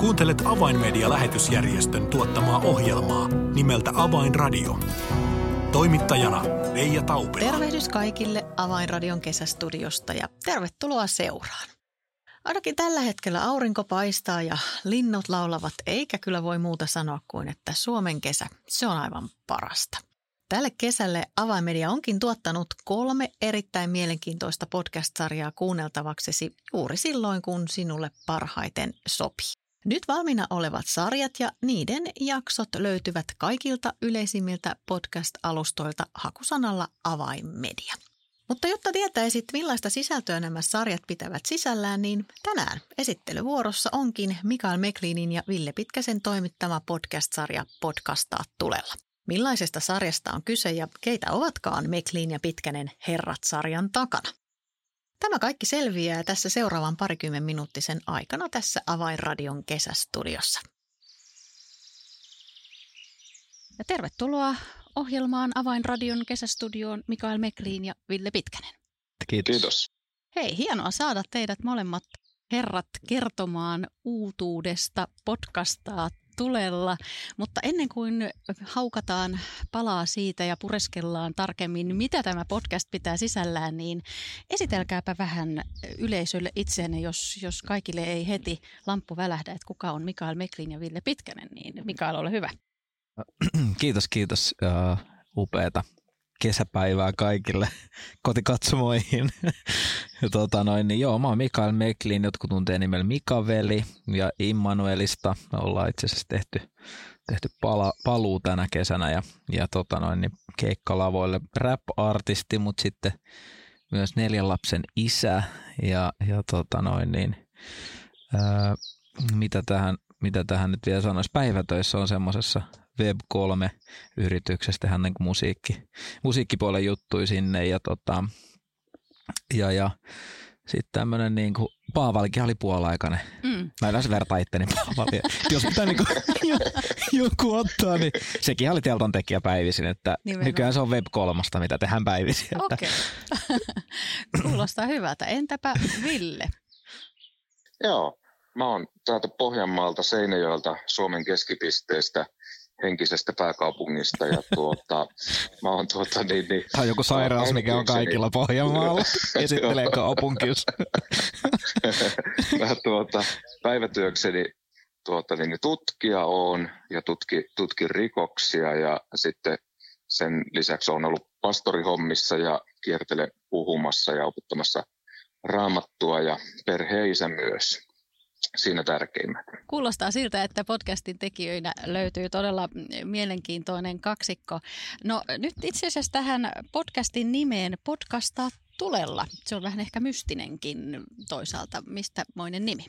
Kuuntelet Avainmedia-lähetysjärjestön tuottamaa ohjelmaa nimeltä Avainradio. Toimittajana Leija Taupila. Tervehdys kaikille Avainradion kesästudiosta ja tervetuloa seuraan. Ainakin tällä hetkellä aurinko paistaa ja linnut laulavat, eikä kyllä voi muuta sanoa kuin, että Suomen kesä, se on aivan parasta. Tälle kesälle Avainmedia onkin tuottanut 3 erittäin mielenkiintoista podcast-sarjaa kuunneltavaksesi juuri silloin, kun sinulle parhaiten sopii. Nyt valmiina olevat sarjat ja niiden jaksot löytyvät kaikilta yleisimmiltä podcast-alustoilta hakusanalla Avainmedia. Mutta jotta tietäisit, millaista sisältöä nämä sarjat pitävät sisällään, niin tänään esittelyvuorossa onkin Mikael Meklinin ja Ville Pitkäsen toimittama podcast-sarja Podcastaa tulella. Millaisesta sarjasta on kyse ja keitä ovatkaan Meklin ja Pitkänen herrat-sarjan takana? Tämä kaikki selviää tässä seuraavan 20 minuuttisen aikana tässä Avainradion kesästudiossa. Ja tervetuloa ohjelmaan Avainradion kesästudioon Mikael Meklin ja Ville Pitkänen. Kiitos. Kiitos. Hei, hienoa saada teidät molemmat herrat kertomaan uutuudesta podcastaa tulella, mutta ennen kuin haukataan palaa siitä ja pureskellaan tarkemmin, mitä tämä podcast pitää sisällään, niin esitelkääpä vähän yleisölle itseänne, jos kaikille ei heti lamppu välähdä, että kuka on Mikael Meklin ja Ville Pitkänen, niin Mikael, ole hyvä. Kiitos. Upeata kesäpäivää kaikille kotikatsomoihin. Niin joo, mä oon Mikael Meklin, jotkut tuntee nimellä Mikaveli ja Immanuelista. Me ollaan itse asiassa tehty paluu tänä kesänä ja keikkalavoille rap-artisti, mutta sitten myös 4 lapsen isä ja mitä tähän nyt vielä sanoisi, päivätöissä on semmoisessa web3 yrityksestä tehdään niin musiikkipuolen juttui sinne ja sitten tämmönen niinku Paavalikin oli puoliaikainen. Mä en vertaa itteni Paavalia. Jos pitää niinku joku ottaa, niin sekin oli teltan tekijä päivisin, että nimenomaan. Nykyään se on web3:sta, mitä tehdään päivisin. Okei. Okay. Kuulostaa hyvältä. Entäpä Ville? Joo, mä oon täältä Pohjanmaalta, Seinäjoelta, Suomen keskipisteestä, henkisestä pääkaupungista ja mä oon Tämä on joku sairaus, mikä on kaikilla Pohjanmaalla. Esittelee kaupunkius. Mä päivätyökseni tutkija oon ja tutkin rikoksia ja sitten sen lisäksi oon ollut pastorihommissa ja kiertelen puhumassa ja opettamassa raamattua ja perheisä myös. Siinä tärkeimmät. Kuulostaa siltä, että podcastin tekijöinä löytyy todella mielenkiintoinen kaksikko. No nyt itse asiassa tähän podcastin nimeen Podcastaa tulella. Se on vähän ehkä mystinenkin toisaalta. Mistä moinen nimi?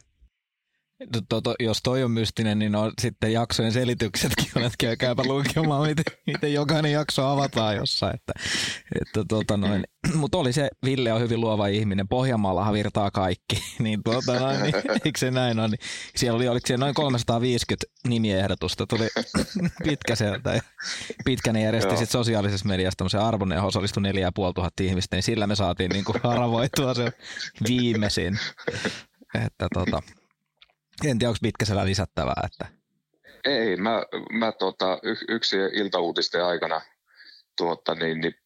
Jos toi on mystinen, niin sitten jaksojen selityksetkin oletkin. Käypä lukemaan, miten jokainen jakso avataan jossain. Mutta oli se, Ville on hyvin luova ihminen. Pohjanmaallahan virtaa kaikki. Niin, eikö se näin ole? Siellä oliko siellä noin 350 nimiehdotusta. Tuli pitkä sieltä. Ja Pitkänen järjesti sit sosiaalisessa mediassa tämmöisen arvon, johon osallistui 4500 ihmistä. Niin sillä me saatiin niinku haravoitua se viimeisin. En tiedä, onko Pitkäsellä lisättävää, että... Ei, mä yksi iltauutisten aikana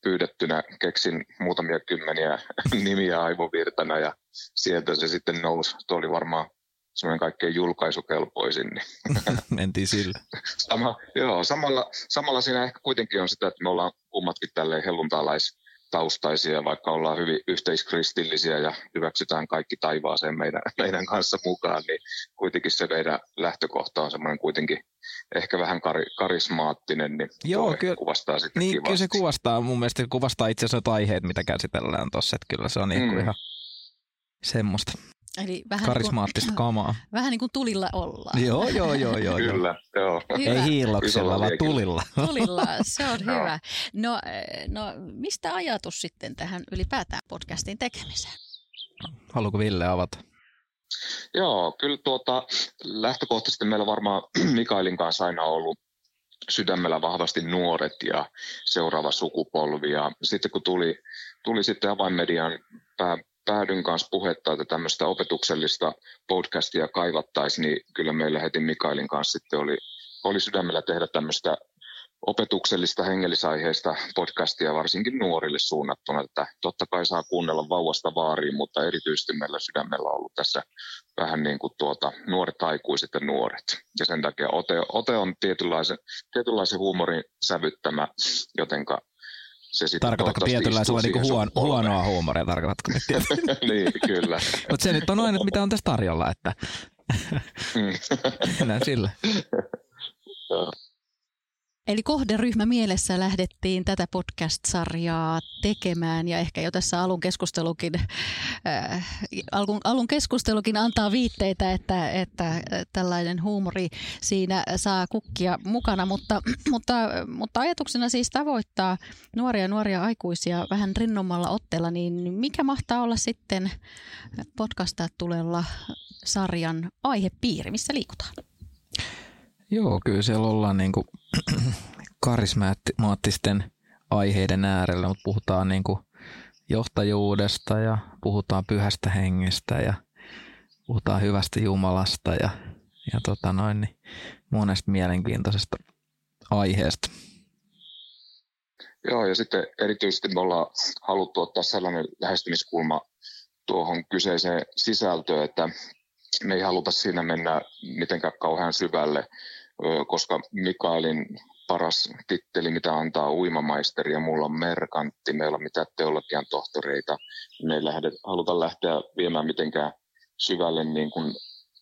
pyydettynä keksin muutamia kymmeniä nimiä aivovirtana ja sieltä se sitten nousi. Tuo oli varmaan semmoinen kaikkein julkaisukelpoisin. Mentiin sillä. Samalla siinä ehkä kuitenkin on sitä, että me ollaan kummatkin tälleen helluntalaistaustaisia, vaikka ollaan hyvin yhteiskristillisiä ja hyväksytään kaikki taivaaseen meidän kanssa mukaan, niin kuitenkin se meidän lähtökohta on semmoinen kuitenkin ehkä vähän karismaattinen, niin joo, kyllä, kuvastaa sitten niin kivasti. Kyllä se kuvastaa, mun mielestä kuvastaa itse asiassa aiheet, mitä käsitellään tuossa, että kyllä se on ihan semmoista. Eli vähän karismaattista niin kuin, kamaa. Vähän niin kuin tulilla ollaan. Joo. Kyllä, joo. Hyvä. Ei hiilloksella, vaan tulilla. Tulilla, se on hyvä. No, mistä ajatus sitten tähän ylipäätään podcastin tekemiseen? Haluatko Ville avata? Joo, kyllä lähtökohtaisesti meillä varmaan Mikaelin kanssa aina ollut sydämellä vahvasti nuoret ja seuraava sukupolvi. Ja sitten kun tuli sitten Avainmedian Päädyn kanssa puhetta, että tämmöistä opetuksellista podcastia kaivattaisiin, niin kyllä meillä heti Mikaelin kanssa sitten oli sydämellä tehdä tämmöistä opetuksellista hengellisaiheista podcastia varsinkin nuorille suunnattuna, että totta kai saa kuunnella vauvasta vaariin, mutta erityisesti meillä sydämellä on ollut tässä vähän niin kuin nuoret aikuiset ja nuoret. Ja sen takia ote on tietynlaisen huumorin sävyttämä, jotenka se sitten tarkoitatko tietynlaisella niinku huonoa huumoria, tarkoitatko nyt? Niin, kyllä. Mutta se nyt on aina, mitä on tässä tarjolla, että enää sillä. Eli kohderyhmä mielessä lähdettiin tätä podcast-sarjaa tekemään ja ehkä jo tässä alun keskustelukin antaa viitteitä, että tällainen huumori siinä saa kukkia mukana, mutta ajatuksena siis tavoittaa nuoria aikuisia vähän rinnommalla otteella, niin mikä mahtaa olla sitten podcastaa tulella sarjan aihepiiri, missä liikutaan? Joo, kyllä siellä ollaan niinku karismaattisten aiheiden äärellä, mutta puhutaan niinku johtajuudesta ja puhutaan pyhästä hengestä ja puhutaan hyvästä Jumalasta ja niin monesta mielenkiintoisesta aiheesta. Joo, ja sitten erityisesti me ollaan haluttu ottaa sellainen lähestymiskulma tuohon kyseiseen sisältöön, että me ei haluta siinä mennä mitenkään kauhean syvälle, koska Mikaelin paras titteli, mitä antaa uimamaisteri ja mulla on merkantti, meillä on mitään teologian tohtoreita. Me ei haluta lähteä viemään mitenkään syvälle niin kuin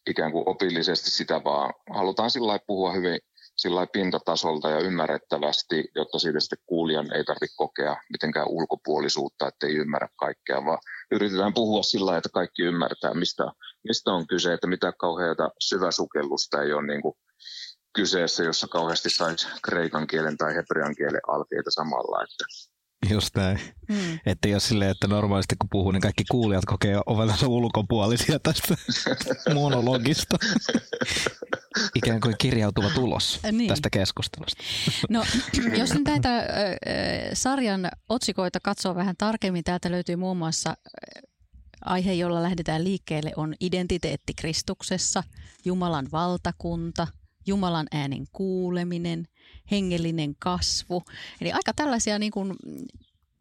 ikään kuin opillisesti sitä, vaan halutaan sillä lailla puhua hyvin sillä lailla pintatasolta ja ymmärrettävästi, jotta siitä sitten kuulijan ei tarvitse kokea mitenkään ulkopuolisuutta, ettei ymmärrä kaikkea, vaan yritetään puhua sillä lailla, että kaikki ymmärtää, mistä on kyse, että mitä kauheata syväsukellusta ei ole niin kuin kyseessä, jossa kauheasti saisi kreikan kielen tai hebrean kielen alkeita samalla. Että. Just näin. Että jos silleen, että normaalisti kun puhuu, niin kaikki kuulijat kokee olevansa ulkopuolisia tästä monologista. Ikään kuin kirjautuva tulos tästä keskustelusta. No, jos nyt näitä sarjan otsikoita katsoo vähän tarkemmin, täältä löytyy muun muassa aihe, jolla lähdetään liikkeelle, on identiteetti Kristuksessa, Jumalan valtakunta, Jumalan äänen kuuleminen, hengellinen kasvu. Eli aika tällaisia niin kuin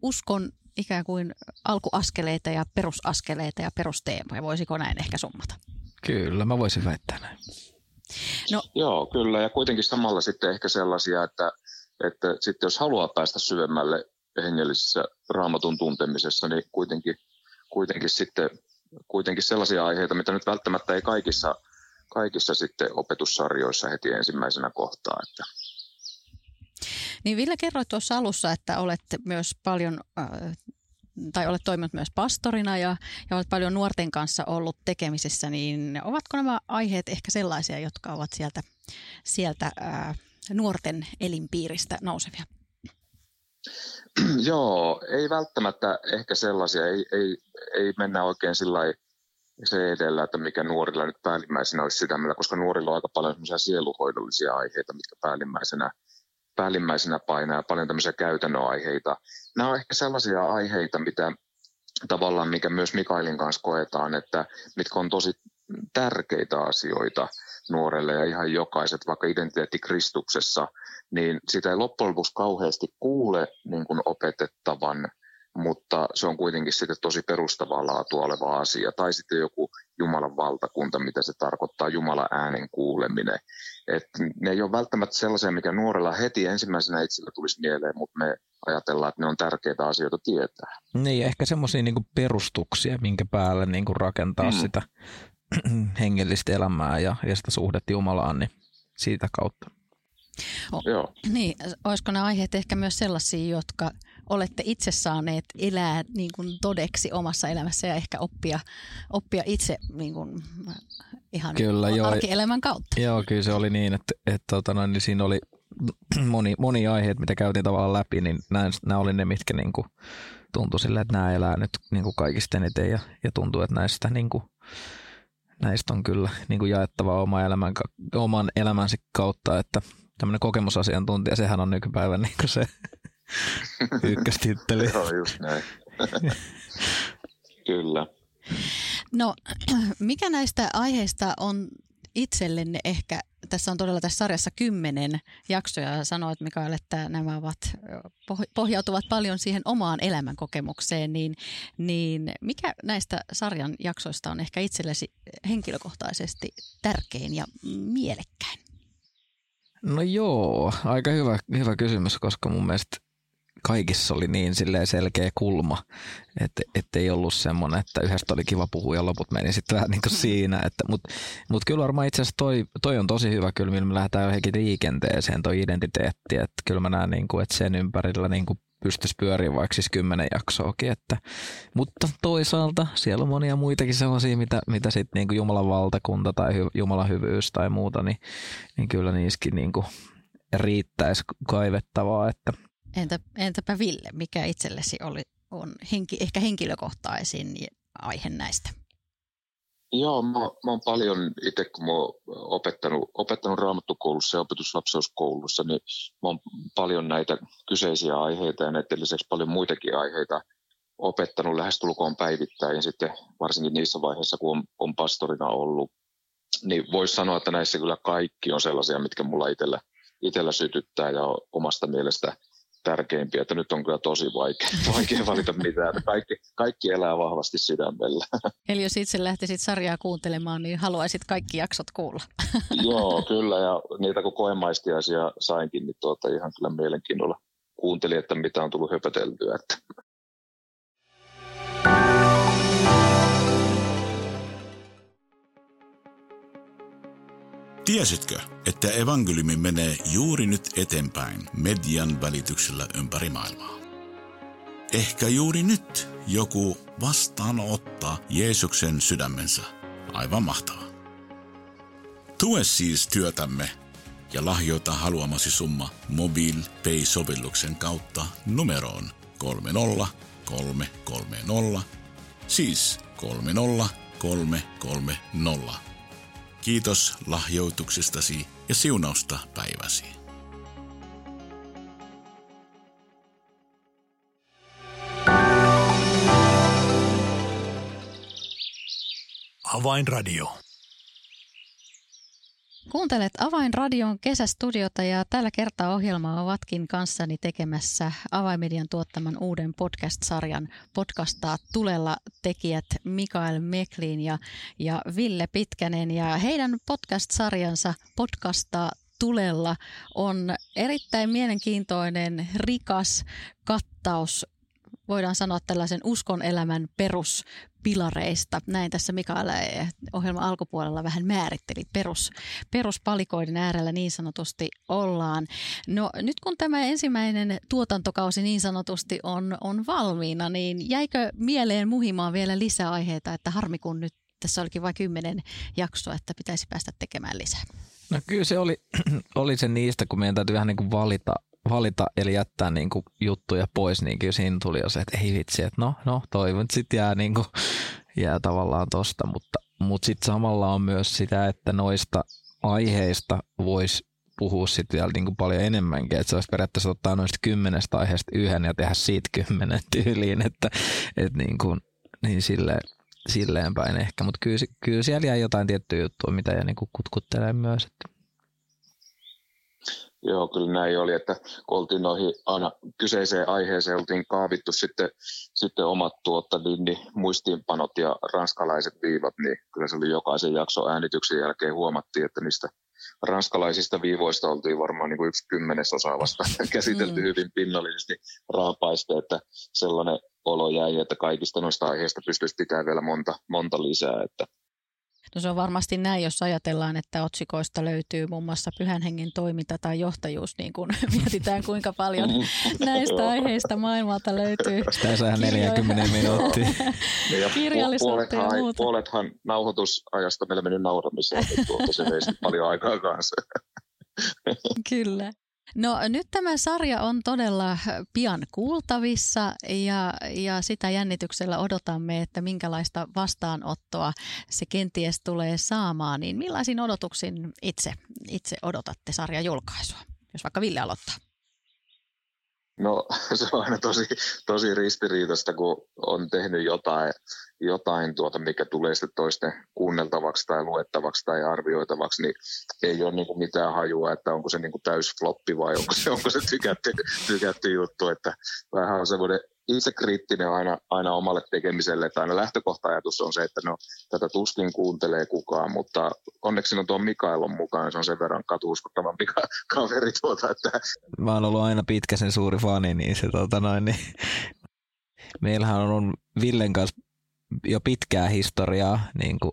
uskon ikään kuin alkuaskeleita ja perusaskeleita ja perusteemoja. Voisiko näin ehkä summata? Kyllä, mä voisin väittää näin. No. Joo, kyllä. Ja kuitenkin samalla sitten ehkä sellaisia, että sitten jos haluaa päästä syvemmälle hengellisessä Raamatun tuntemisessa, niin kuitenkin sellaisia aiheita, mitä nyt välttämättä ei kaikissa sitten opetussarjoissa heti ensimmäisenä kohtaa. Että. Niin Ville, kerroit tuossa alussa, että olet myös paljon tai olet toiminut myös pastorina ja olet paljon nuorten kanssa ollut tekemisissä, niin ovatko nämä aiheet ehkä sellaisia, jotka ovat sieltä nuorten elinpiiristä nousevia? Joo, ei välttämättä ehkä sellaisia, ei mennä oikein sillä lailla se edellä, että mikä nuorilla nyt päällimmäisenä olisi sydämellä, koska nuorilla on aika paljon semmoisia sieluhoidollisia aiheita, mitkä päällimmäisenä painaa ja paljon tämmöisiä käytännön aiheita. Nämä on ehkä sellaisia aiheita, mitä tavallaan, mikä myös Mikaelin kanssa koetaan, että mitkä on tosi tärkeitä asioita nuorelle ja ihan jokaiset, vaikka identiteetti Kristuksessa, niin sitä ei loppujen lopuksi kauheasti kuule niin kuin opetettavan, mutta se on kuitenkin sitten tosi perustavaa laatua oleva asia. Tai sitten joku Jumalan valtakunta, mitä se tarkoittaa, Jumalan äänen kuuleminen. Et ne ei ole välttämättä sellaisia, mikä nuorella heti ensimmäisenä itsellä tulisi mieleen, mutta me ajatellaan, että ne on tärkeitä asioita tietää. Niin, ehkä semmoisia niinku perustuksia, minkä päälle niinku rakentaa sitä hengellistä elämää ja sitä suhdetta Jumalaan, niin siitä kautta. Joo. Niin, olisiko nämä aiheet ehkä myös sellaisia, jotka olette itse saaneet elää niin kuin todeksi omassa elämässä ja ehkä oppia itse niin kuin ihan arkielämän kautta. Joo, kyllä se oli niin, että siinä oli moni aiheet, mitä käytiin tavallaan läpi, niin nämä oli ne, mitkä niin kuin tuntui silleen, että nämä elää nyt niin kuin kaikista eniten ja tuntuu, että näistä on kyllä niin kuin jaettava oman elämänsä kautta, että tämmöinen kokemusasiantuntija, sehän on nykypäivän niin kuin se ykköstitteli. Joo, just näin. Kyllä. No, mikä näistä aiheista on itsellenne ehkä, tässä on todella tässä sarjassa 10 jaksoja, sanoit Mikael, että nämä ovat, pohjautuvat paljon siihen omaan elämänkokemukseen, niin mikä näistä sarjan jaksoista on ehkä itsellesi henkilökohtaisesti tärkein ja mielekkäin? No joo, aika hyvä kysymys, koska mun mielestä kaikissa oli niin selkeä kulma, että ei ollut semmoinen, että yhdestä oli kiva puhua ja loput meni sitten vähän niin kuin siinä. Mutta kyllä varmaan itse asiassa toi on tosi hyvä, kyllä millä me lähdetään johonkin liikenteeseen, toi identiteetti. Että kyllä mä näen, niin kuin, että sen ympärillä niin kuin pystyisi pyöriä vaikka siis 10 jaksoakin. Että. Mutta toisaalta siellä on monia muitakin sellaisia, mitä sitten niin kuin Jumalan valtakunta tai Jumalan hyvyys tai muuta, niin kyllä niissäkin niin kuin riittäisi kaivettavaa, että Entäpä Ville, mikä itsellesi on ehkä henkilökohtaisin aihe näistä? Joo, mä oon paljon itse, kun mä oon opettanut raamattukoulussa ja opetuslapseuskoulussa, niin mä oon paljon näitä kyseisiä aiheita ja näiden lisäksi paljon muitakin aiheita opettanut lähestulkoon päivittäin ja sitten varsinkin niissä vaiheissa, kun on pastorina ollut, niin voisi sanoa, että näissä kyllä kaikki on sellaisia, mitkä mulla itsellä sytyttää ja omasta mielestä tärkeimpiä, että nyt on kyllä tosi vaikea valita mitään. Kaikki elää vahvasti sydämellä. Eli jos itse lähtisit sarjaa kuuntelemaan, niin haluaisit kaikki jaksot kuulla. Joo, kyllä. Ja niitä kun koemaistiaisia sainkin, niin ihan kyllä mielenkiinnolla kuuntelin, että mitä on tullut höpöteltyä. Tiesitkö, että evankeliumi menee juuri nyt eteenpäin median välityksellä ympäri maailmaa? Ehkä juuri nyt joku vastaanottaa Jeesuksen sydämensä. Aivan mahtavaa. Tue siis työtämme ja lahjoita haluamasi summa MobilePay-sovelluksen kautta numeroon 30330, siis 30330. Kiitos lahjoituksestasi ja siunausta päiväsi. Avainradio. Kuuntelet Avainradion kesästudiota ja tällä kertaa ohjelmaa ovatkin kanssani tekemässä Avainmedian tuottaman uuden podcast-sarjan Podcastaa tulella tekijät Mikael Meklin ja Ville Pitkänen. Ja heidän podcast-sarjansa Podcastaa tulella on erittäin mielenkiintoinen, rikas kattaus, voidaan sanoa tällaisen uskonelämän peruspilareista. Näin tässä Mikael ohjelman alkupuolella vähän määritteli. Peruspalikoiden äärellä niin sanotusti ollaan. No nyt kun tämä ensimmäinen tuotantokausi niin sanotusti on valmiina, niin jäikö mieleen muhimaan vielä lisää aiheita, että harmi kun nyt tässä olikin vain 10 jaksoa, että pitäisi päästä tekemään lisää? No kyllä se oli se niistä, kun meidän täytyy vähän niin kuin valita eli jättää niinku juttuja pois, niin kyllä siinä tuli jo se, että ei vitsi, että no toivon, että sitten jää, niinku, jää tavallaan tosta, mutta sitten samalla on myös sitä, että noista aiheista voisi puhua sitten vielä niinku paljon enemmänkin, että se olisi periaatteessa ottaa noista 10 aiheesta 1 ja tehdä siitä 10 tyyliin, että niinku, niin silleen päin ehkä, mutta kyllä siellä jää jotain tiettyä juttua, mitä jää niinku kutkuttelee myös, että. Joo, kyllä näin oli, että kun oltiin noihin aina kyseiseen aiheeseen, oltiin kaavittu sitten omat niin muistiinpanot ja ranskalaiset viivat, niin kyllä se oli jokaisen jakson äänityksen jälkeen huomattiin, että niistä ranskalaisista viivoista oltiin varmaan niin kuin 1/10 vasta käsitelty hyvin pinnallisesti raapaista, että sellainen olo jäi, että kaikista noista aiheista pystyisi pitämään vielä monta lisää, että. No se on varmasti näin, jos ajatellaan, että otsikoista löytyy muun muassa Pyhän Hengen toiminta tai johtajuus, niin kun mietitään kuinka paljon näistä aiheista maailmalta löytyy. Tässä 40 minuuttia. Kirjallisuutta ja muuta. Puolethan nauhoitusajasta meillä meni nauramiseen, että se veisti paljon aikaa kanssa. Kyllä. No nyt tämä sarja on todella pian kuultavissa ja sitä jännityksellä odotamme, että minkälaista vastaanottoa se kenties tulee saamaan. Niin millaisin odotuksin itse odotatte sarjan julkaisua, jos vaikka Ville aloittaa? No se on aina tosi ristiriitaista, kun on tehnyt jotain, mikä tulee sitten toisten kuunneltavaksi tai luettavaksi tai arvioitavaksi, niin ei ole niinku mitään hajua, että onko se niinku täys floppi vai onko se tykätty juttu, että vähän on semmoinen itsekriittinen aina omalle tekemiselle, että aina lähtökohta-ajatus on se, että no tätä tuskin kuuntelee kukaan, mutta onneksi on tuo Mikaelon mukaan, se on sen verran katuuskottavampi kaveri että... Mä oon ollut aina Pitkäsen suuri fani, niin se meillähän on Villen kanssa jo pitkää historiaa niin kuin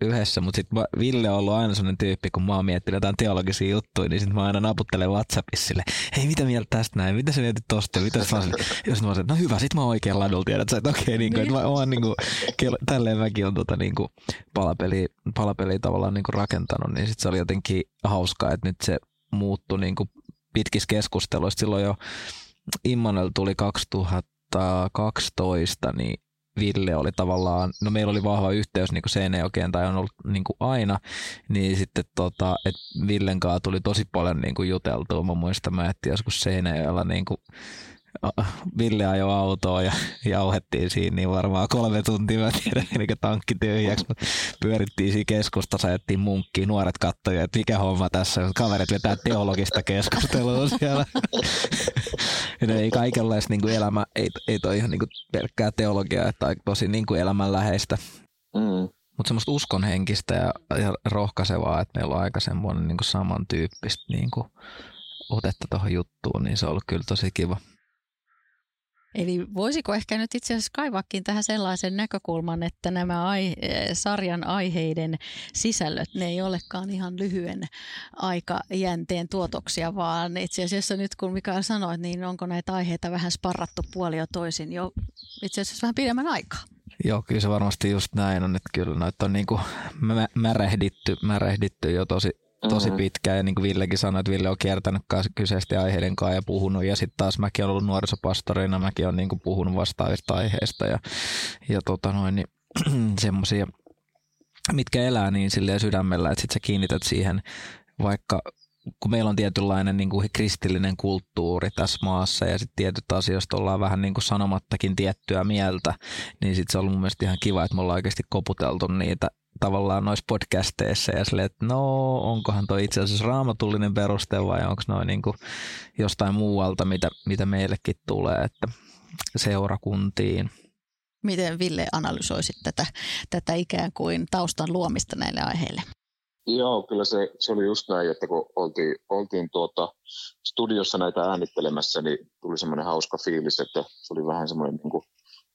yhdessä, mutta sitten Ville on ollut aina sellainen tyyppi, kun mä oon miettinyt jotain teologisia juttuja, niin sitten mä aina naputtelen WhatsAppissa sille, hei mitä mieltä tästä näin, mitä sä mietit tosta, mitä sä lasit, jos mä olisin, no hyvä, sit mä oon oikein ladulla tiedät, että okei, niin kuin, että mä oon niin kuin, tälleen mäkin on niin kuin palapeliä tavallaan niin kuin rakentanut, niin sitten se oli jotenkin hauskaa, että nyt se muuttui niin kuin pitkissä keskusteluissa, silloin jo Immanuel tuli 2012, niin Ville oli tavallaan, no meillä oli vahva yhteys niin kuin Seinäjokeen tai on ollut niin kuin aina, niin sitten et Villen kanssa tuli tosi paljon niin kuin juteltua. Mä muistan, mä etsin joskus Seinäjoella niin kuin Ville ajoi autoa ja jauhettiin siinä niin varmaan 3 tuntia, mä tiedän, elikkä tankki tyhjäksi. Pyörittiin siinä keskustassa, ajettiin munkkiin, nuoret katsoivat, että mikä homma tässä on, kaverit vetää teologista keskustelua siellä. Ei kaikenlaista niin kuin elämä, ei toi ihan niin kuin pelkkää teologiaa, että tosi niin kuin elämänläheistä, mutta semmoista uskonhenkistä ja rohkaisevaa, että meillä on aika semmoinen niin kuin samantyyppistä niin kuin otetta tuohon juttuun, niin se on ollut kyllä tosi kiva. Eli voisiko ehkä nyt itse asiassa kaivaakin tähän sellaisen näkökulman, että nämä sarjan aiheiden sisällöt, ne ei olekaan ihan lyhyen aikajänteen tuotoksia, vaan itse asiassa nyt kun Mikael sanoi, niin onko näitä aiheita vähän sparrattu puolin ja toisin jo itse asiassa vähän pidemmän aikaa? Joo, kyllä se varmasti just näin on, että kyllä noita on niin kuin märehditty jo tosi pitkään ja niin kuin Villekin sanoi, että Ville on kiertänyt kyseisten aiheiden kanssa ja puhunut ja sitten taas mäkin olen ollut nuorisopastorina, mäkin olen niin kuin puhunut vastaavista aiheista ja niin, semmoisia, mitkä elää niin silleen sydämellä, että sitten sä kiinnität siihen vaikka kun meillä on tietynlainen niin kuin kristillinen kulttuuri tässä maassa ja sitten tietyt asioista ollaan vähän niin kuin sanomattakin tiettyä mieltä, niin sitten se on ollut mun mielestä ihan kiva, että me ollaan oikeasti koputeltu niitä tavallaan noissa podcasteissa ja silleen, että no onkohan toi itse asiassa raamatullinen peruste vai onko noin niin kuin jostain muualta, mitä meillekin tulee, että seurakuntiin. Miten Ville analysoisit tätä ikään kuin taustan luomista näille aiheille? Joo, kyllä se oli just näin, että kun oltiin studiossa näitä äänittelemässä, niin tuli semmoinen hauska fiilis, että se oli vähän semmoinen niin kuin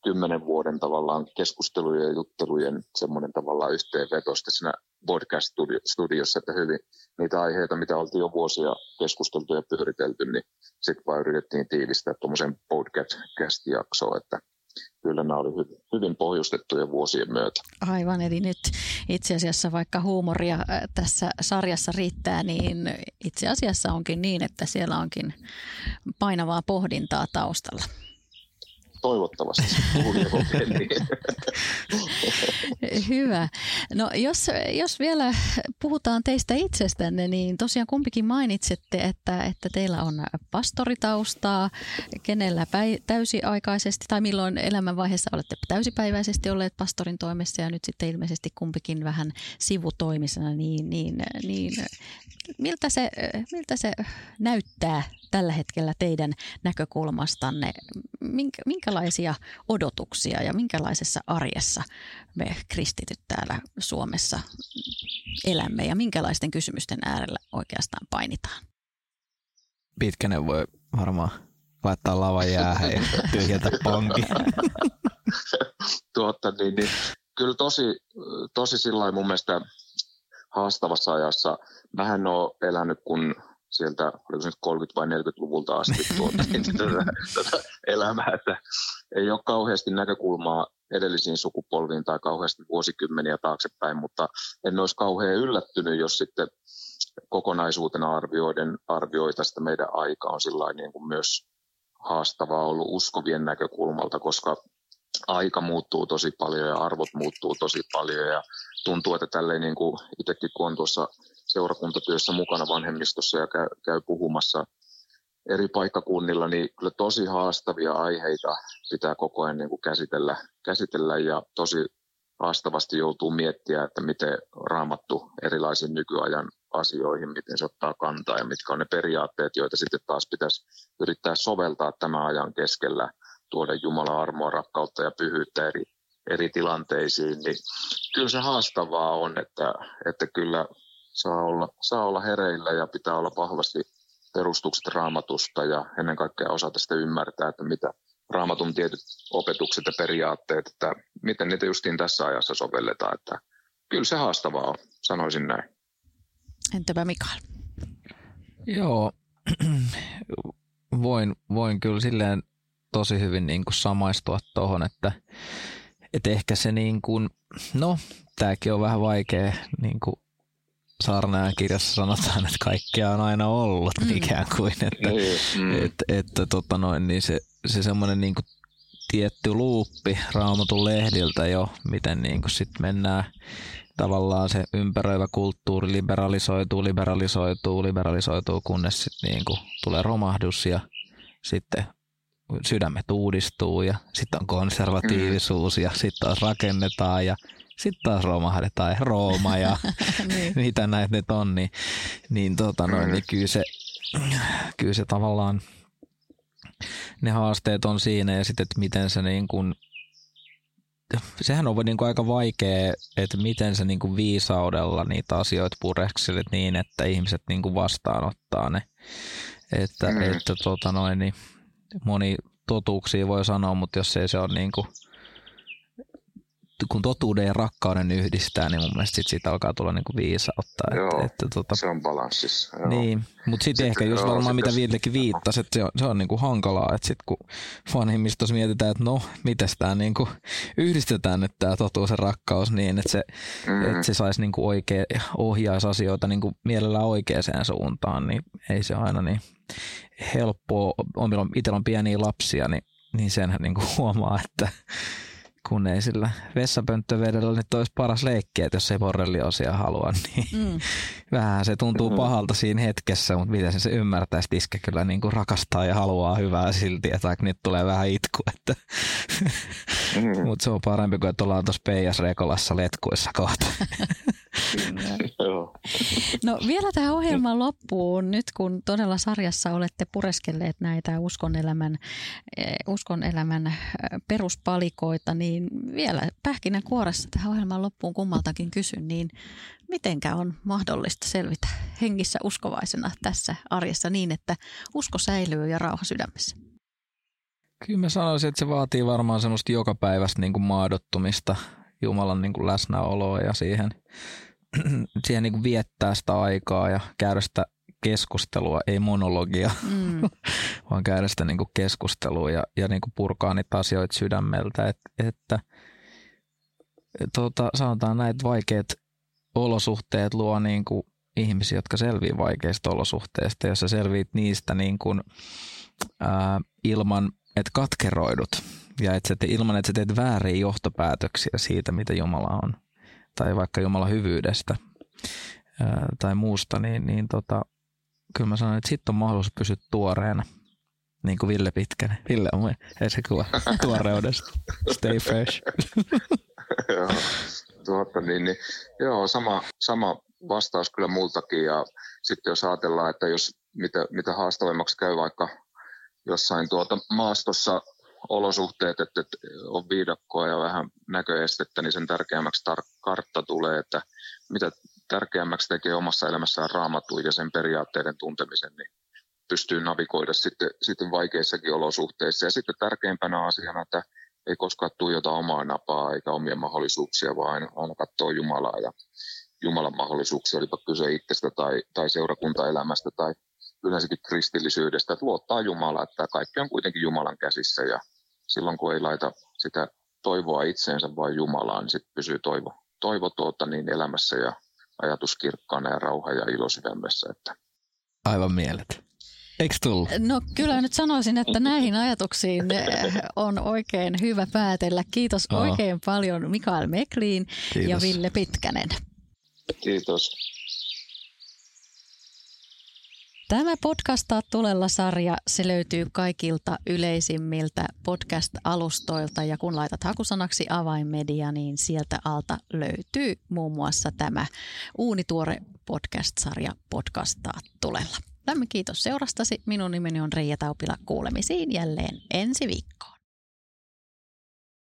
10 vuoden tavallaan keskustelujen ja juttelujen semmoinen tavallaan yhteenveto sitten siinä podcast-studiossa, että hyvin niitä aiheita, mitä oltiin jo vuosia keskusteltu ja pyöritelty, niin sitten vaan yritettiin tiivistää tuommoisen podcast-jaksoon, että kyllä nämä olivat hyvin pohjustettuja vuosien myötä. Aivan, eli nyt itse asiassa vaikka huumoria tässä sarjassa riittää, niin itse asiassa onkin niin, että siellä onkin painavaa pohdintaa taustalla. Toivottavasti. Hyvä. No jos vielä puhutaan teistä itsestänne, niin tosiaan kumpikin mainitsette, että teillä on pastoritaustaa, kenellä täysiaikaisesti tai milloin elämänvaiheessa olette täysipäiväisesti olleet pastorin toimessa ja nyt sitten ilmeisesti kumpikin vähän sivutoimisena, niin miltä se näyttää tällä hetkellä teidän näkökulmastanne? Minkälaisia odotuksia ja minkälaisessa arjessa me kristityt täällä Suomessa elämme ja minkälaisten kysymysten äärellä oikeastaan painitaan? Pitkänen voi varmaan laittaa lavan jäähän ja tyhjätä pankin. Kyllä tosi sillain mun mielestä haastavassa ajassa. Mähän oon elänyt kun sieltä 30- vai 40-luvulta asti tätä elämää, että ei ole kauheasti näkökulmaa edellisiin sukupolviin tai kauheasti vuosikymmeniä taaksepäin, mutta en olisi kauhean yllättynyt, jos sitten kokonaisuutena arvioitaisiin, että meidän aika on sillain niin kuin myös haastavaa ollut uskovien näkökulmalta, koska aika muuttuu tosi paljon ja arvot muuttuu tosi paljon ja tuntuu, että tälleen niin kuin itsekin kun on tuossa seurakuntatyössä mukana vanhemmistossa ja käy puhumassa eri paikkakunnilla, niin kyllä tosi haastavia aiheita pitää koko ajan niin kuin käsitellä ja tosi haastavasti joutuu miettimään, että miten Raamattu erilaisiin nykyajan asioihin, miten se ottaa kantaa ja mitkä on ne periaatteet, joita sitten taas pitäisi yrittää soveltaa tämän ajan keskellä, tuoda Jumalan armoa, rakkautta ja pyhyyttä eri tilanteisiin, niin kyllä se haastavaa on, että kyllä saa olla hereillä ja pitää olla vahvasti perustukset Raamatusta ja ennen kaikkea osata sitä ymmärtää, että mitä Raamatun tietyt opetukset ja periaatteet, että miten niitä justiin tässä ajassa sovelletaan, että kyllä se haastavaa on, sanoisin näin. Entäpä Mikael? Joo, voin kyllä silleen tosi hyvin niin kuin samaistua tuohon, että ehkä se niin kuin, no tämäkin on vähän vaikea, niin kuin Saarnaajan kirjassa sanotaan, että kaikkea on aina ollut ikään kuin, niin se semmoinen niin kuin tietty luuppi Raamatun lehdiltä jo, miten niin kuin sit mennään tavallaan se ympäröivä kulttuuri liberalisoituu, kunnes sitten niin kuin tulee romahdus ja sitten sydämet uudistuu ja sitten on konservatiivisuus ja sitten taas rakennetaan ja sitten taas romahdetaan ja Rooma ja mitä näitä nyt on, niin kyllä se tavallaan ne haasteet on siinä ja sitten, että miten se niin kuin, sehän on niin kuin aika vaikea, että miten se niin kuin viisaudella niitä asioita purekselet niin, että ihmiset niin kuin vastaanottaa ne, että moni totuuksia voi sanoa, mutta jos ei se ole niin kuin, kun totuuden ja rakkauden yhdistää, niin mun mielestä siitä alkaa tulla niin kuin viisautta. Joo, se on balanssissa. Joo. Niin, mutta sitten ehkä just varmaan mitä Villekin viittasi, että se on niin kuin hankalaa, että sitten kun vanhimmistossa mietitään, että no, mites tämä niin kuin yhdistetään nyt tämä totuus ja rakkaus niin, että se saisi niin kuin ohjaisi asioita niin kuin mielellään oikeaan suuntaan, niin ei se aina niin helppoa. Itsellä on pieniä lapsia, niin senhän niin kuin huomaa, että kun ei sillä vessapönttövedellä nyt olisi paras leikki, että jos ei borreliosia halua, niin vähän se tuntuu pahalta siinä hetkessä, mutta miten se ymmärtäisi, että iskä kyllä niin kuin rakastaa ja haluaa hyvää silti, että vaikka nyt tulee vähän itku, että mutta se on parempi kuin, että ollaan tuossa Peijasrekolassa letkuissa kohta. No vielä tähän ohjelman loppuun, nyt kun todella sarjassa olette pureskelleet näitä uskon elämän peruspalikoita, niin vielä pähkinän kuoressa tähän ohjelman loppuun kummaltakin kysyn, niin mitenkä on mahdollista selvitä hengissä uskovaisena tässä arjessa niin, että usko säilyy ja rauha sydämessä? Kyllä mä sanoisin, että se vaatii varmaan semmoista jokapäiväistä niin kuin maadottumista, Jumalan niin kuin läsnäoloa ja siihen niin kuin viettää sitä aikaa ja käydä sitä keskustelua, ei monologia, vaan käydä sitä niin kuin keskustelua ja niin kuin purkaa niitä asioita sydämeltä. Sanotaan näitä vaikeat olosuhteet luo niin kuin ihmisiä, jotka selviää vaikeista olosuhteista, jos sä selviät niistä niin kuin, ilman, että katkeroidut ja ilman, että sä teet vääriä johtopäätöksiä siitä, mitä Jumala on. Tai vaikka Jumalan hyvyydestä tai muusta, niin kyllä mä sanon, että sitten on mahdollisuus pysyä tuoreena, niin kuin Ville Pitkänen. Ville on mun esikuva tuoreudesta. Stay fresh. Joo, sama vastaus kyllä multakin. Ja sitten jos ajatellaan, että mitä haastavimmaksi käy vaikka jossain maastossa, olosuhteet, että on viidakkoa ja vähän näköestettä, niin sen tärkeämmäksi kartta tulee, että mitä tärkeämmäksi tekee omassa elämässään Raamatun ja sen periaatteiden tuntemisen, niin pystyy navigoida sitten vaikeissakin olosuhteissa. Ja sitten tärkeimpänä asiana, että ei koskaan tuijota omaa napaa eikä omia mahdollisuuksia, vaan aina katsoo Jumalaa ja Jumalan mahdollisuuksia, olipa kyse itsestä tai seurakuntaelämästä tai yleensäkin kristillisyydestä, että luottaa Jumalaa, että kaikki on kuitenkin Jumalan käsissä ja silloin kun ei laita sitä toivoa itseensä vaan Jumalaan, niin sitten pysyy toivo elämässä ja ajatus kirkkaana ja rauha ja ilo sydämessä. Että. Aivan mielet. Eikö tullut? No kyllä nyt sanoisin, että näihin ajatuksiin on oikein hyvä päätellä. Kiitos oikein paljon Mikael Meklin ja Ville Pitkänen. Kiitos. Tämä Podcastaa tulella -sarja, se löytyy kaikilta yleisimmiltä podcast-alustoilta ja kun laitat hakusanaksi Avainmedia, niin sieltä alta löytyy muun muassa tämä uunituore podcast-sarja Podcastaa tulella. Lämmin kiitos seurastasi. Minun nimeni on Leija Taupila. Kuulemisiin jälleen ensi viikkoon.